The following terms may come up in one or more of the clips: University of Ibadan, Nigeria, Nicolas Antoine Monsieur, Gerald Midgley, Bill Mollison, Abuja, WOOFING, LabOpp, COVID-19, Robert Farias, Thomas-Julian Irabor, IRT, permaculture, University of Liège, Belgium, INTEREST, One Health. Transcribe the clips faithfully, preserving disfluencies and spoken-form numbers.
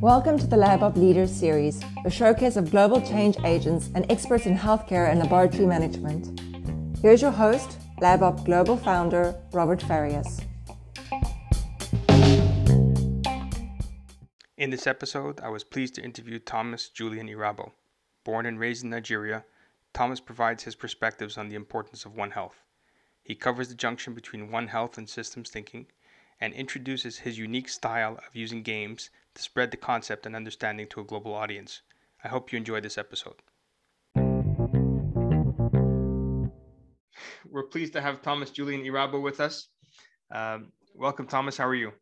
Welcome to the LabOpp Leaders Series, a showcase of global change agents and experts in healthcare and laboratory management. Here's your host, LabOpp Global Founder, Robert Farias. In this episode, I was pleased to interview Thomas-Julian Irabor. Born and raised in Nigeria, Thomas provides his perspectives on the importance of One Health. He covers the junction between One Health and systems thinking, and introduces his unique style of using games to spread the concept and understanding to a global audience. I hope you enjoy this episode. We're pleased to have Thomas-Julian Irabor with us. Um, welcome, Thomas. How are you?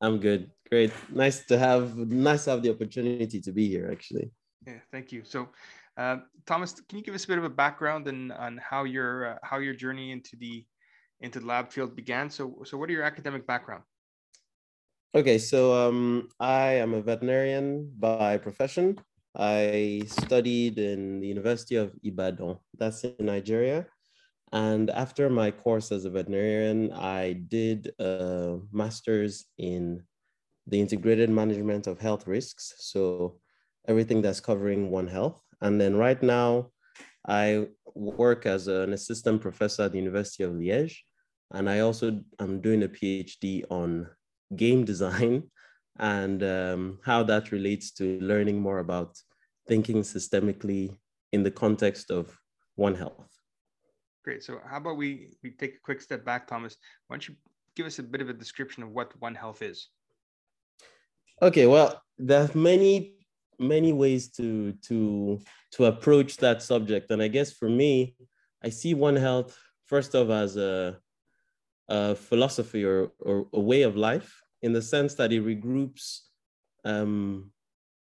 I'm good. Great. Nice to have nice to have the opportunity to be here, actually. Yeah, thank you. So, uh, Thomas, can you give us a bit of a background on, on how your uh, how your journey into the into the lab field began? So, so what are your academic background? Okay, so um, I am a veterinarian by profession. I studied in the University of Ibadan, that's in Nigeria. And after my course as a veterinarian, I did a master's in the integrated management of health risks. So everything that's covering One Health. And then right now, I work as an assistant professor at the University of Liège. And I also am doing a PhD on game design and um, how that relates to learning more about thinking systemically in the context of One Health. Great. So how about we, we take a quick step back, Thomas? Why don't you give us a bit of a description of what One Health is? Okay, well, there are many, many ways to, to, to approach that subject. And I guess for me, I see One Health, first of all, as a, a philosophy or, or a way of life, in the sense that it regroups um,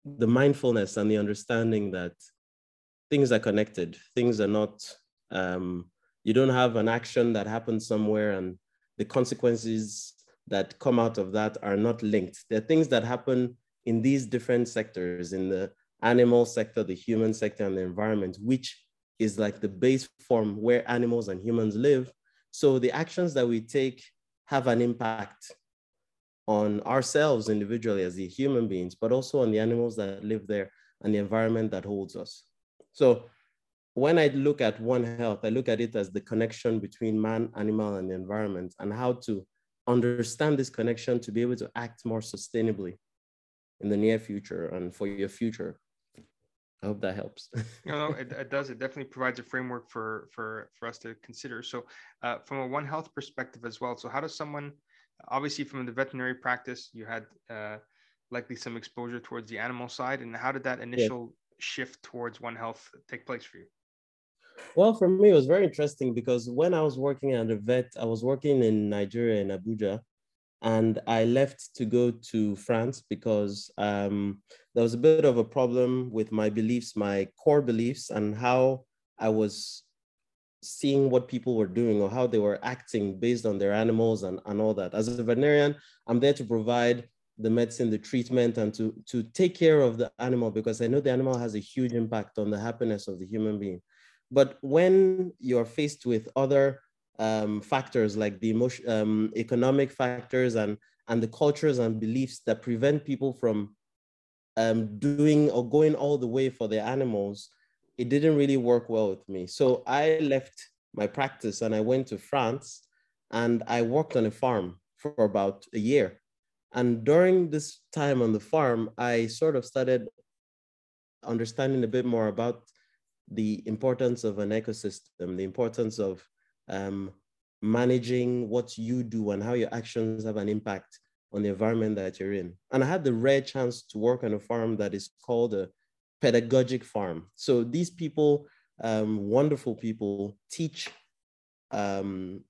the mindfulness and the understanding that things are connected, things are not... Um, You don't have an action that happens somewhere and the consequences that come out of that are not linked. There are things that happen in these different sectors, in the animal sector, the human sector, and the environment, which is like the base form where animals and humans live. So the actions that we take have an impact on ourselves individually as the human beings, but also on the animals that live there and the environment that holds us. So when I look at One Health, I look at it as the connection between man, animal, and the environment, and how to understand this connection to be able to act more sustainably in the near future and for your future. I hope that helps. No, no, it, it does. It definitely provides a framework for, for, for us to consider. So uh, from a One Health perspective as well, so how does someone, obviously from the veterinary practice, you had uh, likely some exposure towards the animal side, and how did that initial yeah. shift towards One Health take place for you? Well, for me, it was very interesting because when I was working at a vet, I was working in Nigeria, in Abuja, and I left to go to France because um, there was a bit of a problem with my beliefs, my core beliefs, and how I was seeing what people were doing or how they were acting based on their animals and, and all that. As a veterinarian, I'm there to provide the medicine, the treatment, and to, to take care of the animal because I know the animal has a huge impact on the happiness of the human being. But when you're faced with other um, factors like the emotion, um, economic factors and, and the cultures and beliefs that prevent people from um, doing or going all the way for their animals, it didn't really work well with me. So I left my practice and I went to France and I worked on a farm for about a year. And during this time on the farm, I sort of started understanding a bit more about the importance of an ecosystem, the importance of um, managing what you do and how your actions have an impact on the environment that you're in. And I had the rare chance to work on a farm that is called a pedagogic farm. So these people, um, wonderful people, teach um,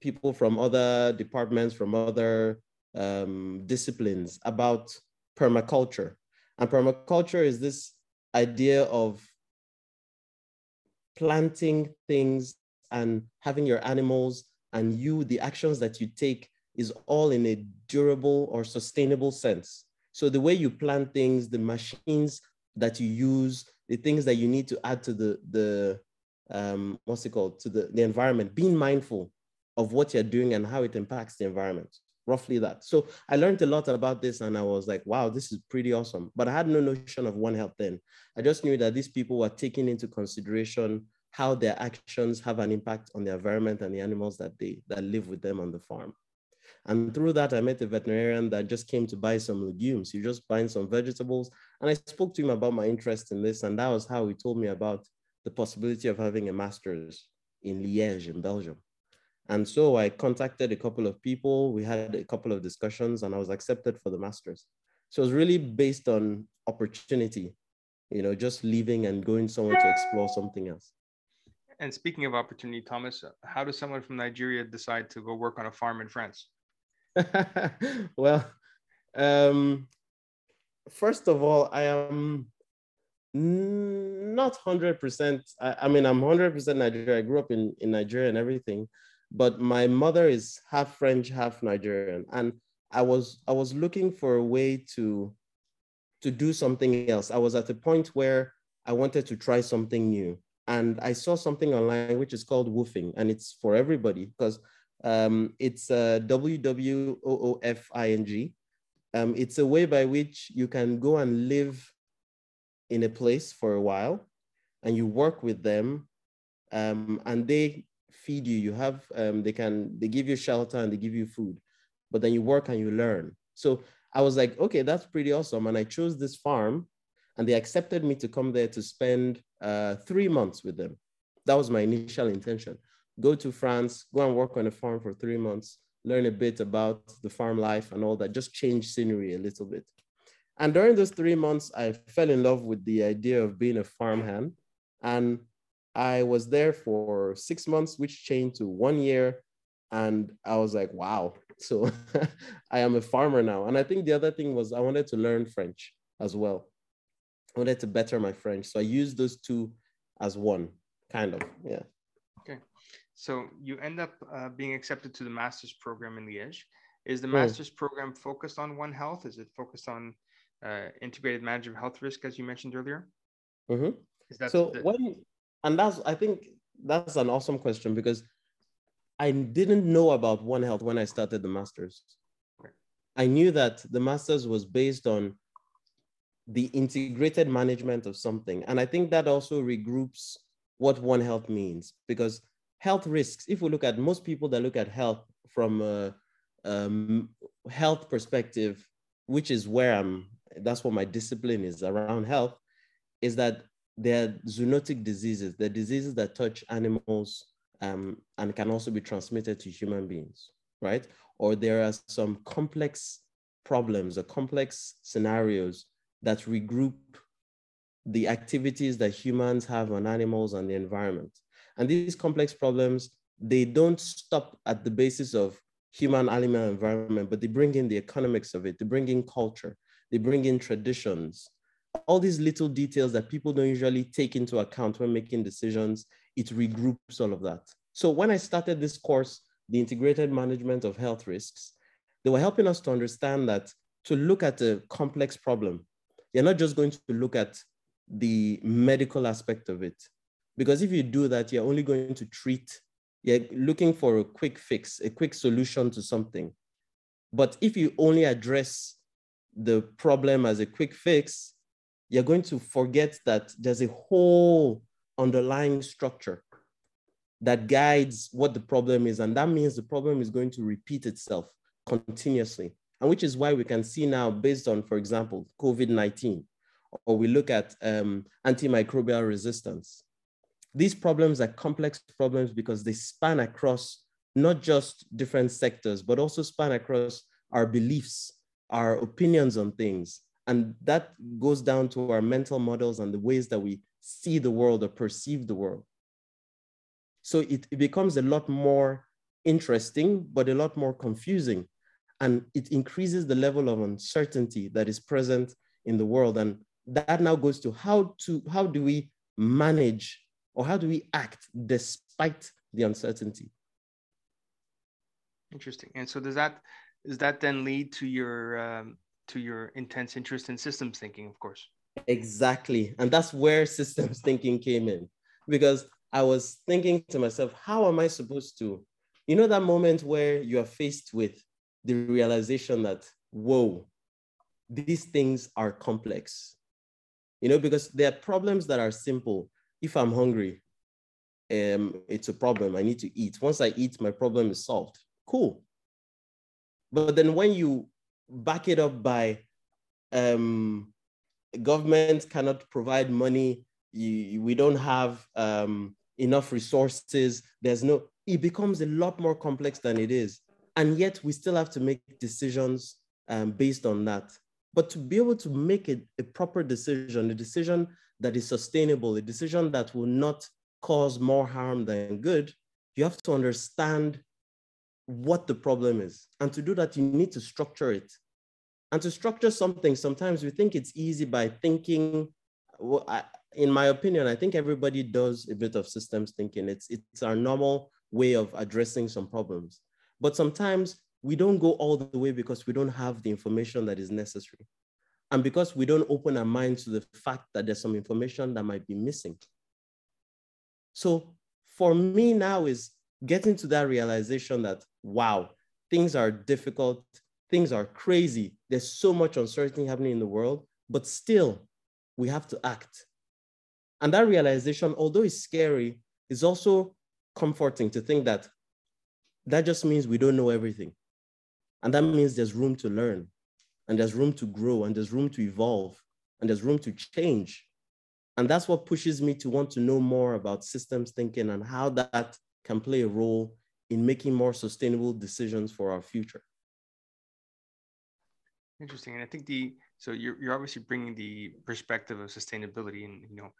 people from other departments, from other um, disciplines about permaculture. And permaculture is this idea of planting things and having your animals and you, the actions that you take is all in a durable or sustainable sense. So the way you plant things, the machines that you use, the things that you need to add to the, the um, what's it called, to the, the environment, being mindful of what you're doing and how it impacts the environment. roughly that. So I learned a lot about this and I was like, wow, this is pretty awesome. But I had no notion of One Health then. I just knew that these people were taking into consideration how their actions have an impact on the environment and the animals that they that live with them on the farm. And through that, I met a veterinarian that just came to buy some legumes. He was just buying some vegetables. And I spoke to him about my interest in this. And that was how he told me about the possibility of having a master's in Liège in Belgium. And so I contacted a couple of people. We had a couple of discussions and I was accepted for the master's. So it was really based on opportunity, you know, just leaving and going somewhere to explore something else. And speaking of opportunity, Thomas, how does someone from Nigeria decide to go work on a farm in France? Well, um, first of all, I am not one hundred percent, I, I mean, I'm one hundred percent Nigerian. I grew up in, in Nigeria and everything, but my mother is half French, half Nigerian. And I was, I was looking for a way to, to do something else. I was at a point where I wanted to try something new. And I saw something online, which is called WOOFING, and it's for everybody because um, it's uh, W W O O F I N G. Um, it's a way by which you can go and live in a place for a while and you work with them um, and they feed you. You have, um, they can, they give you shelter and they give you food, but then you work and you learn. So I was like, okay, that's pretty awesome. And I chose this farm and they accepted me to come there to spend uh, three months with them. That was my initial intention. Go to France, go and work on a farm for three months, learn a bit about the farm life and all that, just change scenery a little bit. And during those three months, I fell in love with the idea of being a farmhand. And I was there for six months, which changed to one year. And I was like, wow, so I am a farmer now. And I think the other thing was I wanted to learn French as well. I wanted to better my French. So I used those two as one, kind of, yeah. Okay. So you end up uh, being accepted to the master's program in Liège. Is the master's mm. program focused on One Health? Is it focused on uh, integrated management of health risk, as you mentioned earlier? Mm-hmm. Is that so the... when, and that's, I think that's an awesome question because I didn't know about One Health when I started the master's. Okay. I knew that the master's was based on the integrated management of something. And I think that also regroups what One Health means, because health risks, if we look at most people that look at health from a um, health perspective, which is where I'm, that's what my discipline is around health, is that they're zoonotic diseases, they're diseases that touch animals um, and can also be transmitted to human beings, right? Or there are some complex problems or complex scenarios that regroup the activities that humans have on animals and the environment. And these complex problems, they don't stop at the basis of human animal environment, but they bring in the economics of it, they bring in culture, they bring in traditions. All these little details that people don't usually take into account when making decisions, it regroups all of that. So when I started this course, the integrated management of health risks, they were helping us to understand that to look at a complex problem, you're not just going to look at the medical aspect of it. Because if you do that, you're only going to treat, you're looking for a quick fix, a quick solution to something. But if you only address the problem as a quick fix, you're going to forget that there's a whole underlying structure that guides what the problem is. And that means the problem is going to repeat itself continuously. And which is why we can see now, based on, for example, COVID nineteen, or we look at um, antimicrobial resistance. These problems are complex problems because they span across not just different sectors, but also span across our beliefs, our opinions on things. And that goes down to our mental models and the ways that we see the world or perceive the world. So it, it becomes a lot more interesting, but a lot more confusing. And it increases the level of uncertainty that is present in the world. And that now goes to how to how do we manage or how do we act despite the uncertainty? Interesting. And so does that does that then lead to your um, to your intense interest in systems thinking, of course? Exactly. And that's where systems thinking came in, because I was thinking to myself, how am I supposed to, you know, that moment where you are faced with the realization that, whoa, these things are complex. You know, because there are problems that are simple. If I'm hungry, um, it's a problem. I need to eat. Once I eat, my problem is solved. Cool. But then when you back it up by um, government cannot provide money, you, we don't have um, enough resources, there's no, it becomes a lot more complex than it is. And yet we still have to make decisions um, based on that. But to be able to make a, a proper decision, a decision that is sustainable, a decision that will not cause more harm than good, you have to understand what the problem is. And to do that, you need to structure it. And to structure something, sometimes we think it's easy by thinking, well, I, in my opinion, I think everybody does a bit of systems thinking. It's, it's our normal way of addressing some problems. But sometimes we don't go all the way because we don't have the information that is necessary. And because we don't open our minds to the fact that there's some information that might be missing. So for me now is getting to that realization that, wow, things are difficult, things are crazy. There's so much uncertainty happening in the world, but still we have to act. And that realization, although it's scary, is also comforting to think that that just means we don't know everything. And that means there's room to learn, and there's room to grow, and there's room to evolve, and there's room to change. And that's what pushes me to want to know more about systems thinking and how that can play a role in making more sustainable decisions for our future. Interesting. And I think the, so you're, you're obviously bringing the perspective of sustainability, and, you know,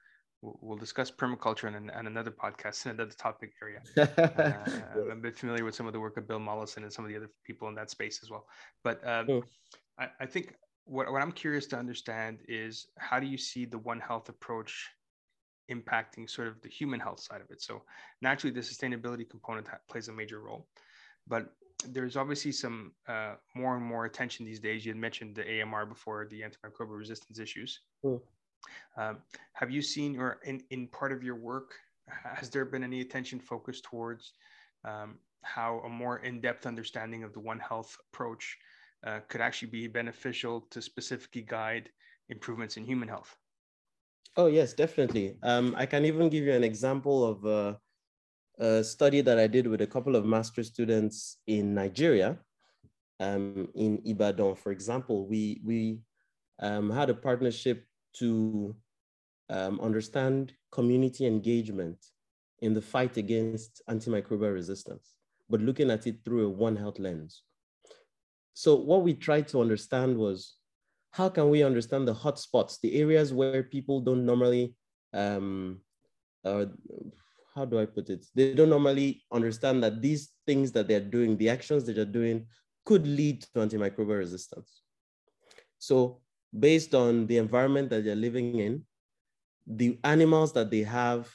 we'll discuss permaculture on, on another podcast, in another topic area. Uh, I'm a bit familiar with some of the work of Bill Mollison and some of the other people in that space as well. But um, mm. I, I think what, what I'm curious to understand is, how do you see the One Health approach impacting sort of the human health side of it? So naturally, the sustainability component plays a major role, but there's obviously some uh, more and more attention these days. You had mentioned the A M R before, the antimicrobial resistance issues. Mm. Um, have you seen, or in, in part of your work, has there been any attention focused towards um, how a more in-depth understanding of the One Health approach uh, could actually be beneficial to specifically guide improvements in human health? Oh, yes, definitely. Um, I can even give you an example of a, a study that I did with a couple of master's students in Nigeria, um, in Ibadan, for example. We, we um, had a partnership to um, understand community engagement in the fight against antimicrobial resistance, but looking at it through a One Health lens. So what we tried to understand was, how can we understand the hotspots, the areas where people don't normally, um, uh, how do I put it? They don't normally understand that these things that they're doing, the actions that they're doing, could lead to antimicrobial resistance. So, based on the environment that they're living in, the animals that they have,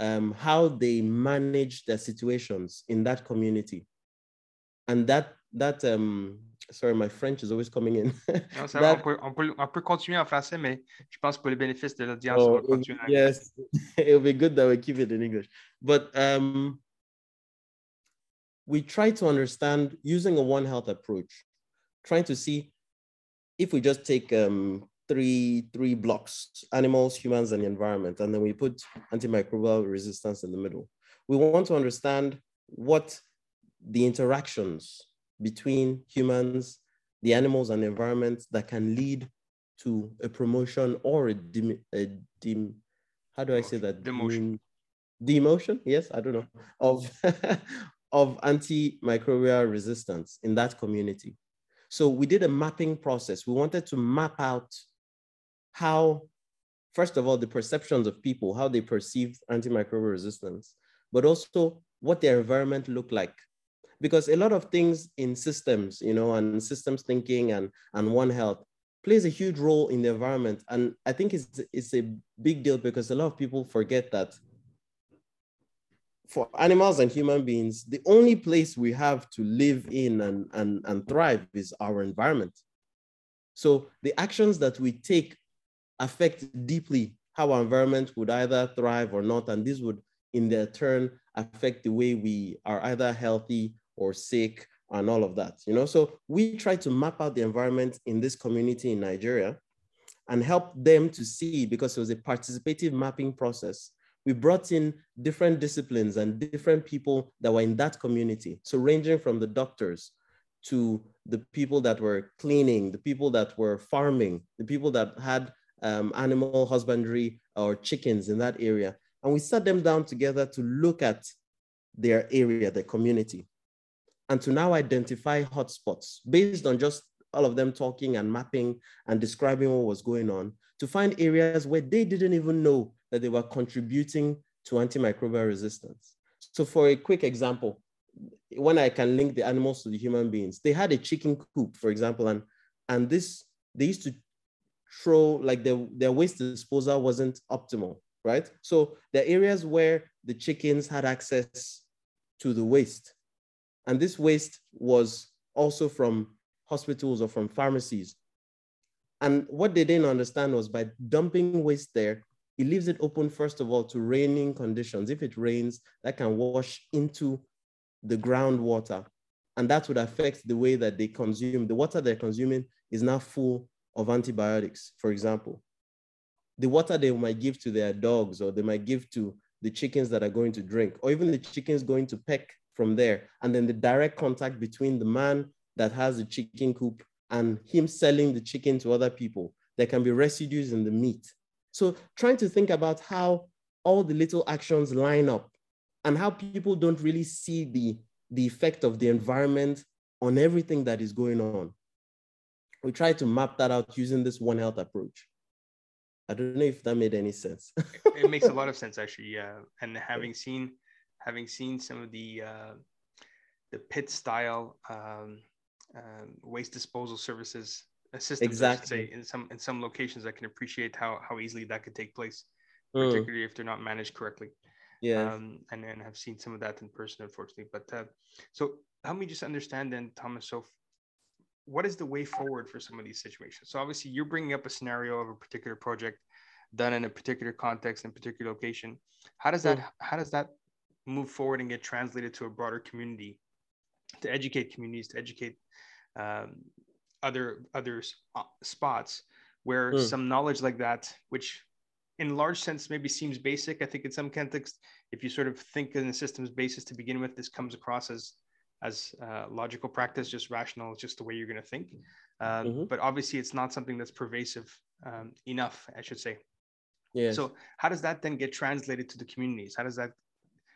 um, how they manage their situations in that community. And that, that um, sorry, my French is always coming in. Non, ça that, va, on, peut, on, peut, on peut continuer en français, mais je pense pour le bénéfice de l'audience. Oh, yes, it would be good that we keep it in English. But um, we try to understand, using a One Health approach, trying to see, if we just take um, three, three blocks, animals, humans, and the environment, and then we put antimicrobial resistance in the middle, we want to understand what the interactions between humans, the animals, and the environment that can lead to a promotion or a dim, a dim how do I say that? Demotion. Demotion, yes, I don't know, of, of antimicrobial resistance in that community. So we did a mapping process. We wanted to map out how, first of all, the perceptions of people, how they perceived antimicrobial resistance, but also what their environment looked like. Because a lot of things in systems, you know, and systems thinking and, and One Health plays a huge role in the environment. And I think it's, it's a big deal because a lot of people forget that for animals and human beings, the only place we have to live in and, and, and thrive is our environment. So the actions that we take affect deeply how our environment would either thrive or not. And this would, in their turn, affect the way we are either healthy or sick and all of that, you know? So we try to map out the environment in this community in Nigeria and help them to see, because it was a participative mapping process. We brought in different disciplines and different people that were in that community. So ranging from the doctors to the people that were cleaning, the people that were farming, the people that had um, animal husbandry or chickens in that area. And we sat them down together to look at their area, their community, and to now identify hotspots based on just all of them talking and mapping and describing what was going on, to find areas where they didn't even know that they were contributing to antimicrobial resistance. So for a quick example, when I can link the animals to the human beings, they had a chicken coop, for example, and, and this, they used to throw, like their, their waste disposal wasn't optimal, right? So there are areas where the chickens had access to the waste. And this waste was also from hospitals or from pharmacies. And what they didn't understand was by dumping waste there, it leaves it open, first of all, to raining conditions. If it rains, that can wash into the groundwater. And that would affect the way that they consume. The water they're consuming is now full of antibiotics, for example. The water they might give to their dogs, or they might give to the chickens that are going to drink, or even the chickens going to peck from there. And then the direct contact between the man that has the chicken coop and him selling the chicken to other people. There can be residues in the meat. So trying to think about how all the little actions line up and how people don't really see the, the effect of the environment on everything that is going on. We try to map that out using this One Health approach. I don't know if that made any sense. It makes a lot of sense, actually. Yeah. And having seen, having seen some of the, uh, the pit style um, um, waste disposal services, systems, exactly, say, in some in some locations, I can appreciate how how easily that could take place, mm. particularly if they're not managed correctly. Yeah, um, and then I've seen some of that in person, unfortunately. But uh, so help me just understand then, Thomas. So, what is the way forward for some of these situations? So obviously, you're bringing up a scenario of a particular project done in a particular context and particular location. How does that mm. how does that move forward and get translated to a broader community, to educate communities, to educate Um, other other spots where mm. some knowledge like that, which in large sense maybe seems basic, I think in some context, if you sort of think in a systems basis to begin with, this comes across as as uh, logical practice, just rational, just the way you're going to think. Um, mm-hmm. But obviously, it's not something that's pervasive um, enough, I should say. Yeah. So how does that then get translated to the communities? How does that?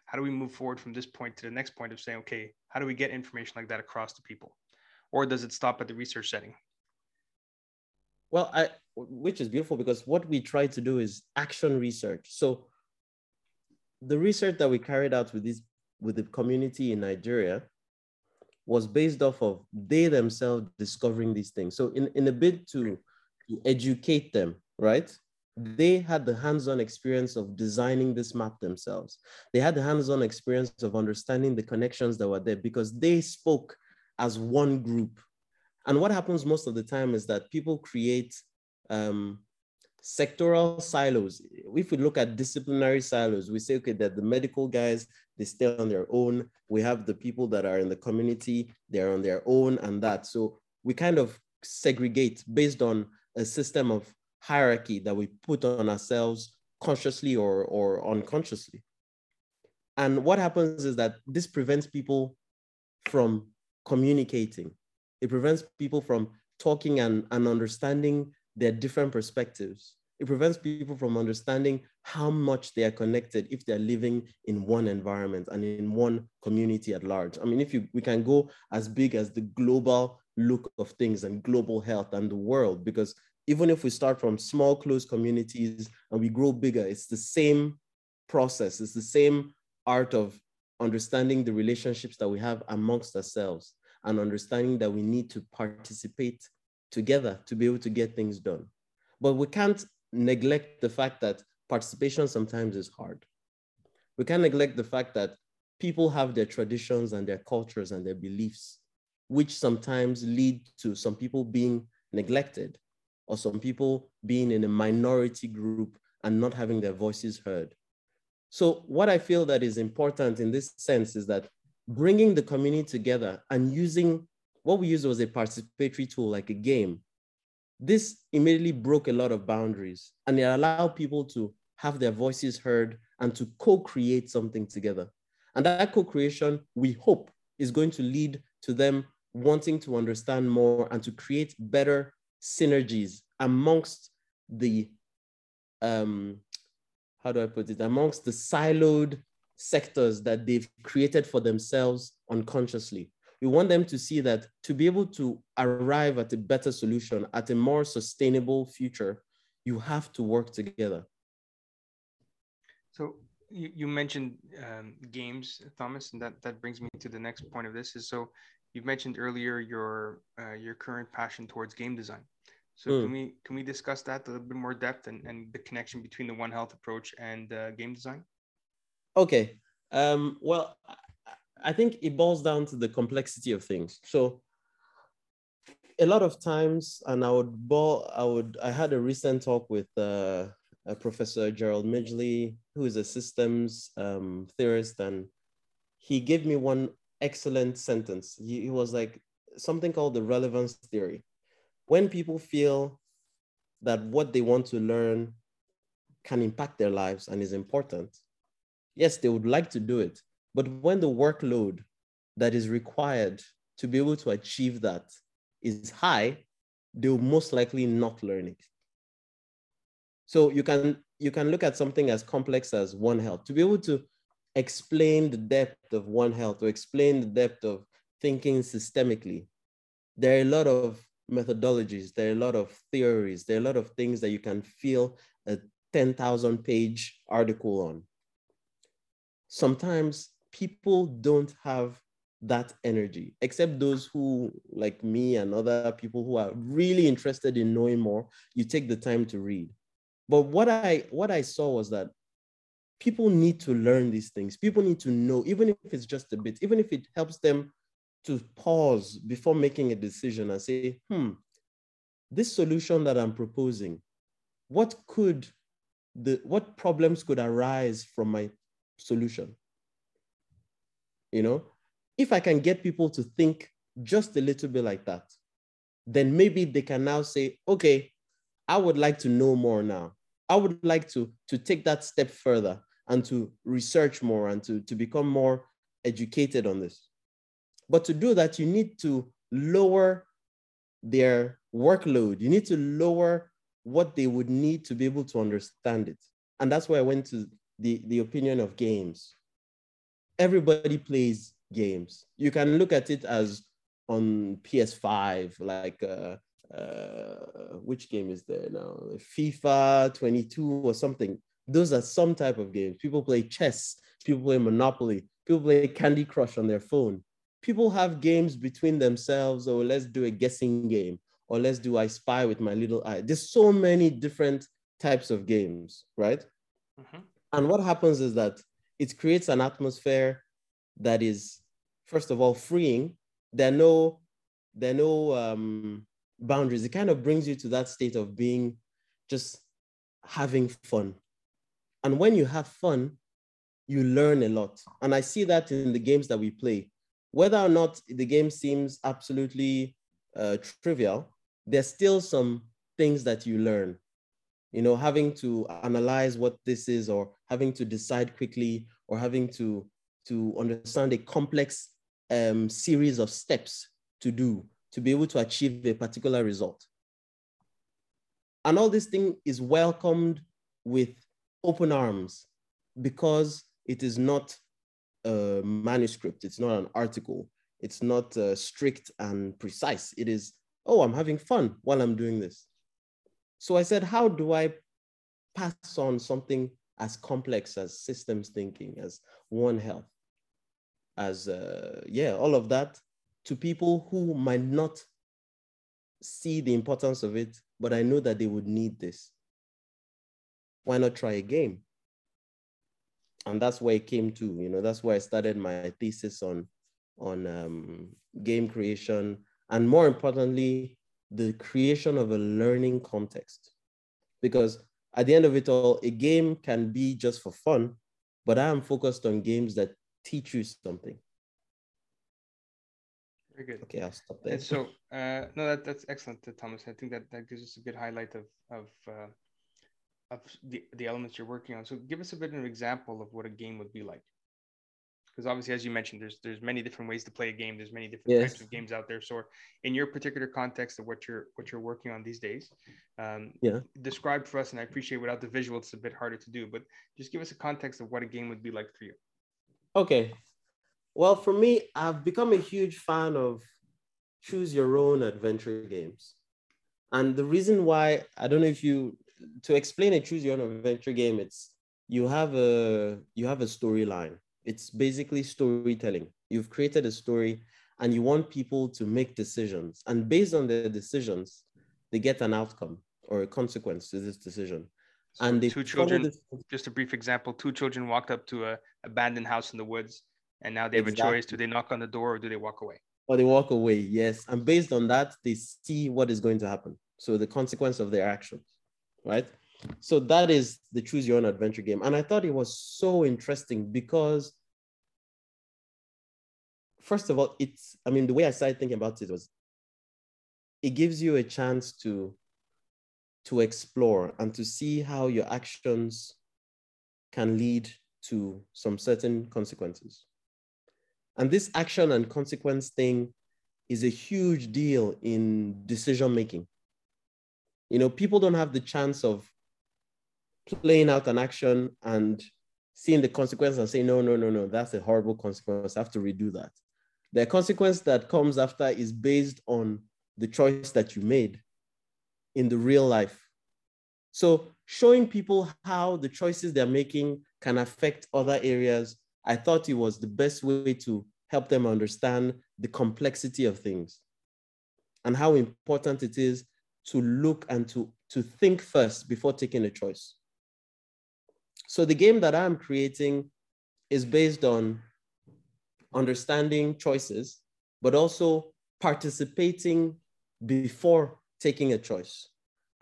How do we move forward from this point to the next point of saying, okay, how do we get information like that across to people? Or does it stop at the research setting? Well, I, which is beautiful, because what we try to do is action research. So the research that we carried out with, this, with the community in Nigeria was based off of they themselves discovering these things. So in, in a bid to, to educate them, right? They had the hands-on experience of designing this map themselves. They had the hands-on experience of understanding the connections that were there, because they spoke as one group. And what happens most of the time is that people create um, sectoral silos. If we look at disciplinary silos, we say, okay, that the medical guys, they stay on their own. We have the people that are in the community, they're on their own and that. So we kind of segregate based on a system of hierarchy that we put on ourselves consciously or, or unconsciously. And what happens is that this prevents people from communicating. It prevents people from talking and, and understanding their different perspectives. It prevents people from understanding how much they are connected if they're living in one environment and in one community at large. I mean, if you, we can go as big as the global look of things and global health and the world, because even if we start from small, close communities and we grow bigger, it's the same process. It's the same art of understanding the relationships that we have amongst ourselves and understanding that we need to participate together to be able to get things done. But we can't neglect the fact that participation sometimes is hard. We can't neglect the fact that people have their traditions and their cultures and their beliefs, which sometimes lead to some people being neglected or some people being in a minority group and not having their voices heard. So what I feel that is important in this sense is that bringing the community together and using what we used was a participatory tool, like a game. This immediately broke a lot of boundaries, and it allowed people to have their voices heard and to co-create something together. And that co-creation, we hope, is going to lead to them wanting to understand more and to create better synergies amongst the, um, how do I put it, amongst the siloed sectors that they've created for themselves unconsciously. We want them to see that to be able to arrive at a better solution, at a more sustainable future, you have to work together. So you, you mentioned um, games, Thomas, and that, that brings me to the next point of this is, so you mentioned earlier your, uh, your current passion towards game design. So mm. can we, can we discuss that a little bit more depth and, and the connection between the One Health approach and uh, game design? Okay, um, well, I think it boils down to the complexity of things. So a lot of times, and I would, ball, I would, I had a recent talk with uh, uh, Professor Gerald Midgley, who is a systems um, theorist, and he gave me one excellent sentence. He, he was like, something called the relevance theory. When people feel that what they want to learn can impact their lives and is important, yes, they would like to do it. But when the workload that is required to be able to achieve that is high, they will most likely not learn it. So you can, you can look at something as complex as One Health. To be able to explain the depth of One Health or explain the depth of thinking systemically, there are a lot of methodologies, there are a lot of theories, there are a lot of things that you can fill a ten thousand page article on. Sometimes people don't have that energy, except those who, like me and other people who are really interested in knowing more, you take the time to read. But what I, what I saw was that people need to learn these things. People need to know, even if it's just a bit, even if it helps them to pause before making a decision and say, hmm, this solution that I'm proposing, what could the, what problems could arise from my solution? You know, if I can get people to think just a little bit like that, then maybe they can now say, okay, I would like to know more now. I would like to, to take that step further and to research more and to, to become more educated on this. But to do that, you need to lower their workload. You need to lower what they would need to be able to understand it. And that's where I went to The, the opinion of games. Everybody plays games. You can look at it as on P S five, like uh, uh, which game is there now? FIFA twenty-two or something. Those are some type of games. People play chess, people play Monopoly, people play Candy Crush on their phone. People have games between themselves, or let's do a guessing game, or let's do I Spy with My Little Eye. There's so many different types of games, right? Mm-hmm. And what happens is that it creates an atmosphere that is, first of all, freeing. There are no, there are no um, boundaries. It kind of brings you to that state of being, just having fun. And when you have fun, you learn a lot. And I see that in the games that we play. Whether or not the game seems absolutely uh, trivial, there's still some things that you learn. You know, having to analyze what this is, or having to decide quickly, or having to, to understand a complex um, series of steps to do to be able to achieve a particular result. And all this thing is welcomed with open arms because it is not a manuscript. It's not an article. It's not uh, strict and precise. It is, oh, I'm having fun while I'm doing this. So I said, how do I pass on something as complex as systems thinking, as One Health, as, uh, yeah, all of that to people who might not see the importance of it, but I know that they would need this. Why not try a game? And that's where it came to, you know, that's where I started my thesis on, on um, game creation, and more importantly, the creation of a learning context. Because at the end of it all, a game can be just for fun, but I am focused on games that teach you something. Very good. Okay, I'll stop there. And so, uh, no, that, that's excellent, Thomas. I think that, that gives us a good highlight of, of, uh, of the, the elements you're working on. So give us a bit of an example of what a game would be like. Because obviously, as you mentioned, there's there's many different ways to play a game. There's many different yes. types of games out there. So in your particular context of what you're what you're working on these days, um, yeah. describe for us, and I appreciate without the visual, it's a bit harder to do, but just give us a context of what a game would be like for you. Okay. Well, for me, I've become a huge fan of choose your own adventure games. And the reason why, I don't know if you, to explain a choose your own adventure game, it's you have a, you have a storyline. It's basically storytelling. You've created a story and you want people to make decisions. And based on their decisions, they get an outcome or a consequence to this decision. So and they two children, this... just a brief example, two children walked up to an abandoned house in the woods and now they have exactly. a choice. Do they knock on the door or do they walk away? Or they walk away, yes. And based on that, they see what is going to happen. So the consequence of their actions, right? So that is the choose your own adventure game. And I thought it was so interesting because first of all, it's, I mean, the way I started thinking about it was it gives you a chance to, to explore and to see how your actions can lead to some certain consequences. And this action and consequence thing is a huge deal in decision-making. You know, people don't have the chance of playing out an action and seeing the consequence and saying, no, no, no, no, that's a horrible consequence. I have to redo that. The consequence that comes after is based on the choice that you made in the real life. So showing people how the choices they're making can affect other areas, I thought it was the best way to help them understand the complexity of things and how important it is to look and to, to think first before taking a choice. So the game that I'm creating is based on understanding choices, but also participating before taking a choice,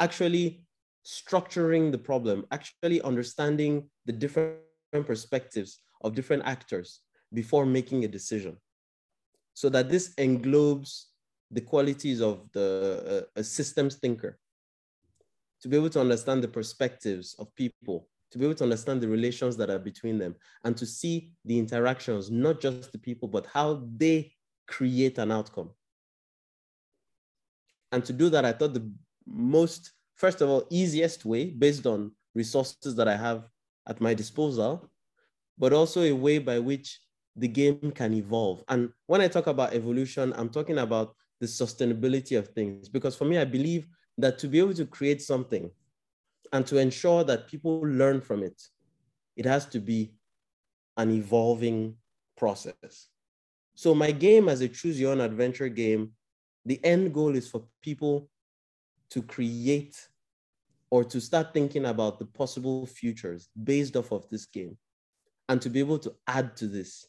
actually structuring the problem, actually understanding the different perspectives of different actors before making a decision. So that this englobes the qualities of the uh, a systems thinker, to be able to understand the perspectives of people, to be able to understand the relations that are between them, and to see the interactions, not just the people, but how they create an outcome. And to do that, I thought the most, first of all, easiest way based on resources that I have at my disposal, but also a way by which the game can evolve. And when I talk about evolution, I'm talking about the sustainability of things, because for me, I believe that to be able to create something and to ensure that people learn from it, it has to be an evolving process. So my game as a choose your own adventure game, the end goal is for people to create or to start thinking about the possible futures based off of this game and to be able to add to this.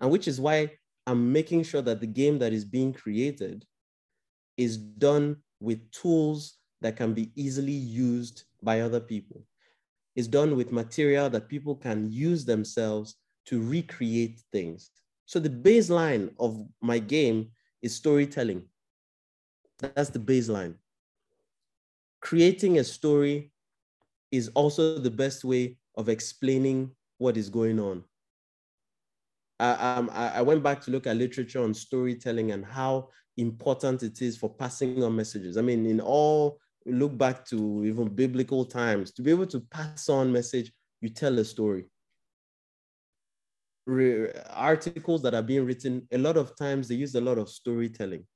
And which is why I'm making sure that the game that is being created is done with tools that can be easily used by other people. It's done with material that people can use themselves to recreate things. So the baseline of my game is storytelling. That's the baseline. Creating a story is also the best way of explaining what is going on. I, um, I went back to look at literature on storytelling and how important it is for passing on messages. I mean, in all, look back to even biblical times, to be able to pass on message, you tell a story. Re- articles that are being written, a lot of times they use a lot of storytelling.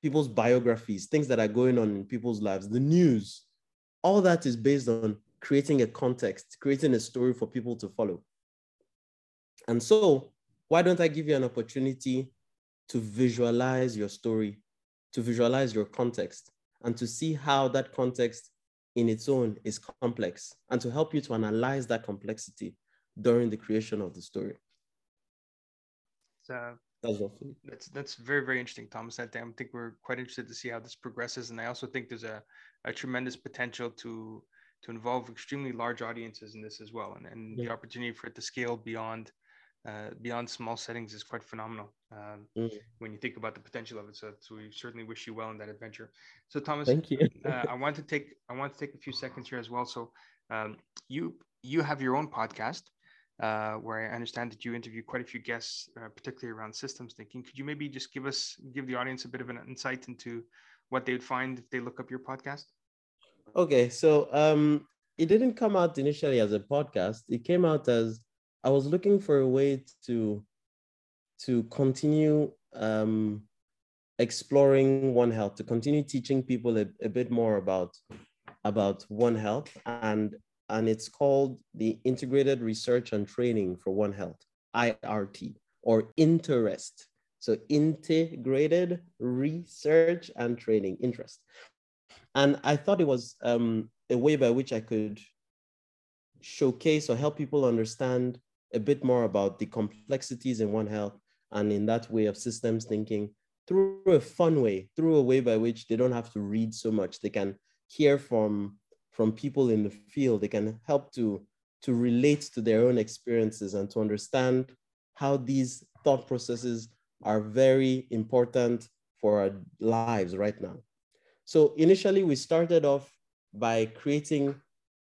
People's biographies, things that are going on in people's lives, the news, all that is based on creating a context, creating a story for people to follow. And so why don't I give you an opportunity to visualize your story, to visualize your context, and to see how that context in its own is complex, and to help you to analyze that complexity during the creation of the story. So that's, that's, that's very, very interesting, Thomas. I think we're quite interested to see how this progresses. And I also think there's a, a tremendous potential to, to involve extremely large audiences in this as well, and, and yeah. the opportunity for it to scale beyond uh, beyond small settings is quite phenomenal um, mm. when you think about the potential of it. So, so we certainly wish you well in that adventure. So Thomas, thank you. uh, I want to take I want to take a few seconds here as well. So um, you you have your own podcast uh, where I understand that you interview quite a few guests, uh, particularly around systems thinking. Could you maybe just give us give the audience a bit of an insight into what they would find if they look up your podcast? Okay, so um, it didn't come out initially as a podcast. It came out as I was looking for a way to to continue um, exploring One Health, to continue teaching people a, a bit more about about One Health, and and it's called the Integrated Research and Training for One Health, I R T or INTEREST. So Integrated Research and Training, INTEREST. And I thought it was um, a way by which I could showcase or help people understand a bit more about the complexities in One Health and in that way of systems thinking through a fun way, through a way by which they don't have to read so much. They can hear from, from people in the field. They can help to, to relate to their own experiences and to understand how these thought processes are very important for our lives right now. So initially we started off by creating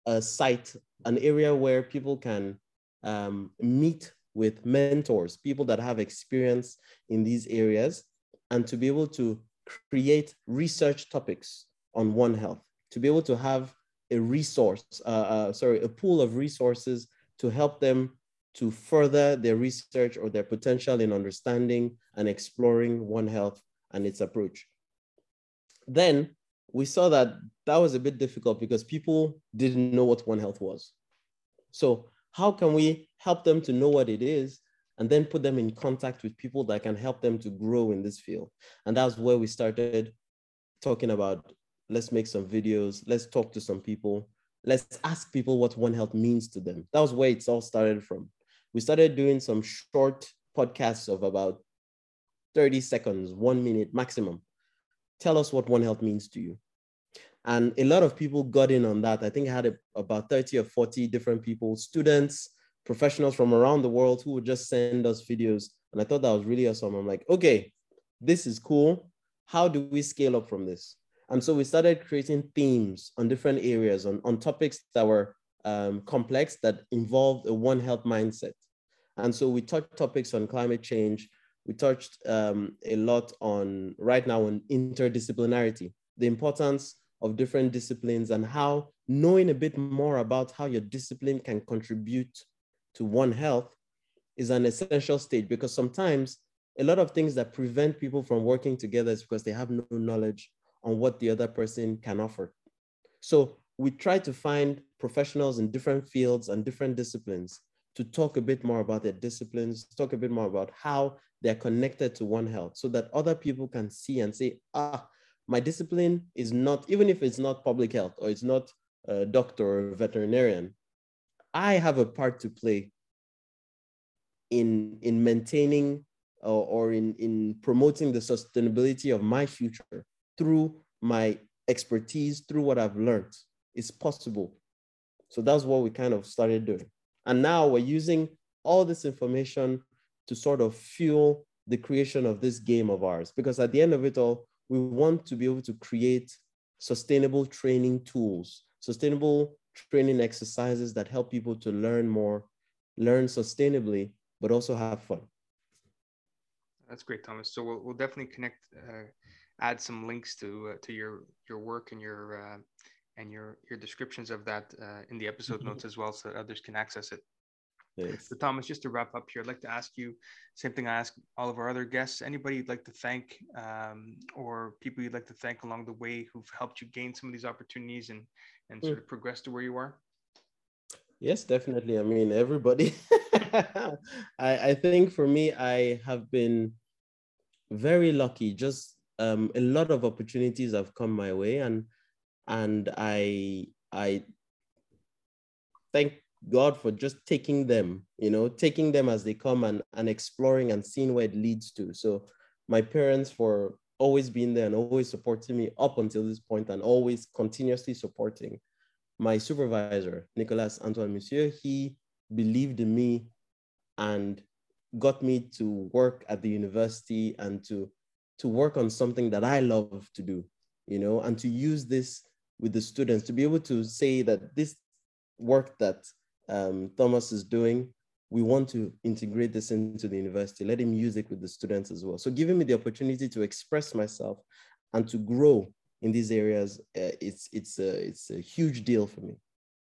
a site, an area where people can um, meet with mentors, people that have experience in these areas, and to be able to create research topics on One Health, to be able to have a resource, uh, uh, sorry, a pool of resources to help them to further their research or their potential in understanding and exploring One Health and its approach. Then we saw that that was a bit difficult because people didn't know what One Health was. So how can we help them to know what it is and then put them in contact with people that can help them to grow in this field? And that's where we started talking about, let's make some videos, let's talk to some people, let's ask people what One Health means to them. That was where it's all started from. We started doing some short podcasts of about thirty seconds, one minute maximum. Tell us what One Health means to you. And a lot of people got in on that. I think I had a, about thirty or forty different people, students, professionals from around the world who would just send us videos. And I thought that was really awesome. I'm like, okay, this is cool. How do we scale up from this? And so we started creating themes on different areas, on, on topics that were um, complex, that involved a One Health mindset. And so we touched topics on climate change. We touched um, a lot on, right now, on interdisciplinarity, the importance of different disciplines and how knowing a bit more about how your discipline can contribute to One Health is an essential stage, because sometimes a lot of things that prevent people from working together is because they have no knowledge on what the other person can offer. So we try to find professionals in different fields and different disciplines to talk a bit more about their disciplines, talk a bit more about how they're connected to One Health so that other people can see and say, ah, my discipline is not, even if it's not public health or it's not a doctor or a veterinarian, I have a part to play in, in maintaining or, or in, in promoting the sustainability of my future through my expertise, through what I've learned. It's possible. So that's what we kind of started doing. And now we're using all this information to sort of fuel the creation of this game of ours, because at the end of it all, we want to be able to create sustainable training tools, sustainable training exercises that help people to learn more, learn sustainably, but also have fun. That's great, Thomas. So we'll, we'll definitely connect, uh, add some links to uh, to your your work and your uh, and your your descriptions of that uh, in the episode notes as well, so others can access it. Yes. So Thomas, just to wrap up here, I'd like to ask you same thing I ask all of our other guests. Anybody you'd like to thank um, or people you'd like to thank along the way who've helped you gain some of these opportunities and, and mm. sort of progress to where you are? Yes, definitely. I mean, everybody. I, I think for me, I have been very lucky. Just um, a lot of opportunities have come my way, and and I I thank God for just taking them, you know, taking them as they come and, and exploring and seeing where it leads to. So my parents for always being there and always supporting me up until this point and always continuously supporting. My supervisor, Nicolas Antoine Monsieur, he believed in me and got me to work at the university and to, to work on something that I love to do, you know, and to use this with the students, to be able to say that this work that um, Thomas is doing, we want to integrate this into the university, let him use it with the students as well. So giving me the opportunity to express myself and to grow in these areas, uh, it's, it's, a, it's a huge deal for me.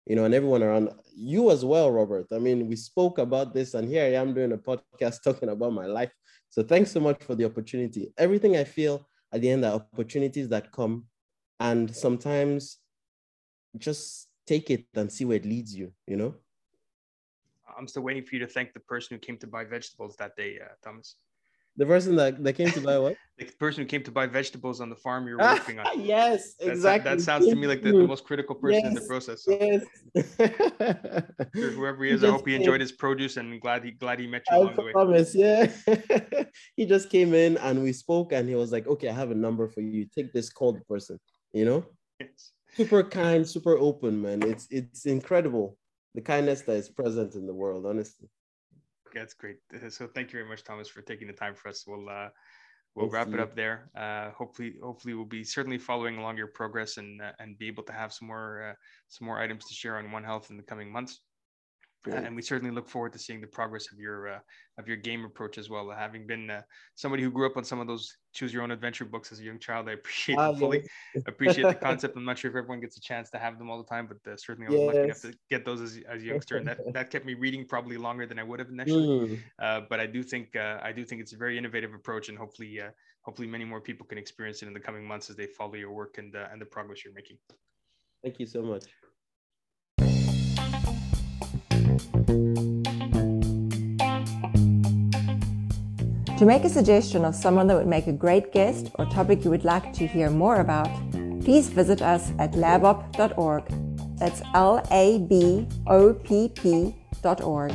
You know, and everyone around, you as well, Robert. I mean, we spoke about this and here I am doing a podcast talking about my life. So thanks so much for the opportunity. Everything I feel at the end are opportunities that come, and sometimes just take it and see where it leads you, you know? I'm still waiting for you to thank the person who came to buy vegetables that day, uh, Thomas. The person that, that came to buy what? The person who came to buy vegetables on the farm you're working on. Yes, that's, exactly. That, that sounds to me like the, the most critical person yes, in the process. So. Yes. Whoever he is, he I hope he enjoyed came. his produce, and glad he glad he met you I along the way. I promise, yeah. He just came in and we spoke and he was like, okay, I have a number for you. Take this, call the person, you know? Yes. Super kind, super open, man. It's, it's incredible, the kindness that is present in the world, honestly. That's great. So thank you very much, Thomas, for taking the time for us. We'll uh, we'll Thanks wrap it up there. Uh, hopefully, hopefully we'll be certainly following along your progress and uh, and be able to have some more uh, some more items to share on One Health in the coming months. Uh, and we certainly look forward to seeing the progress of your uh, of your game approach as well. Uh, having been uh, somebody who grew up on some of those choose your own adventure books as a young child, I appreciate ah, them fully. Yeah. Appreciate the concept. I'm not sure if everyone gets a chance to have them all the time, but uh, certainly I was yes. lucky enough to get those as, as a youngster, and that, that kept me reading probably longer than I would have initially. Mm. Uh, but I do think uh, I do think it's a very innovative approach, and hopefully uh, hopefully many more people can experience it in the coming months as they follow your work and uh, and the progress you're making. Thank you so much. To make a suggestion of someone that would make a great guest or topic you would like to hear more about, please visit us at labopp dot org. That's L A B O P P dot org.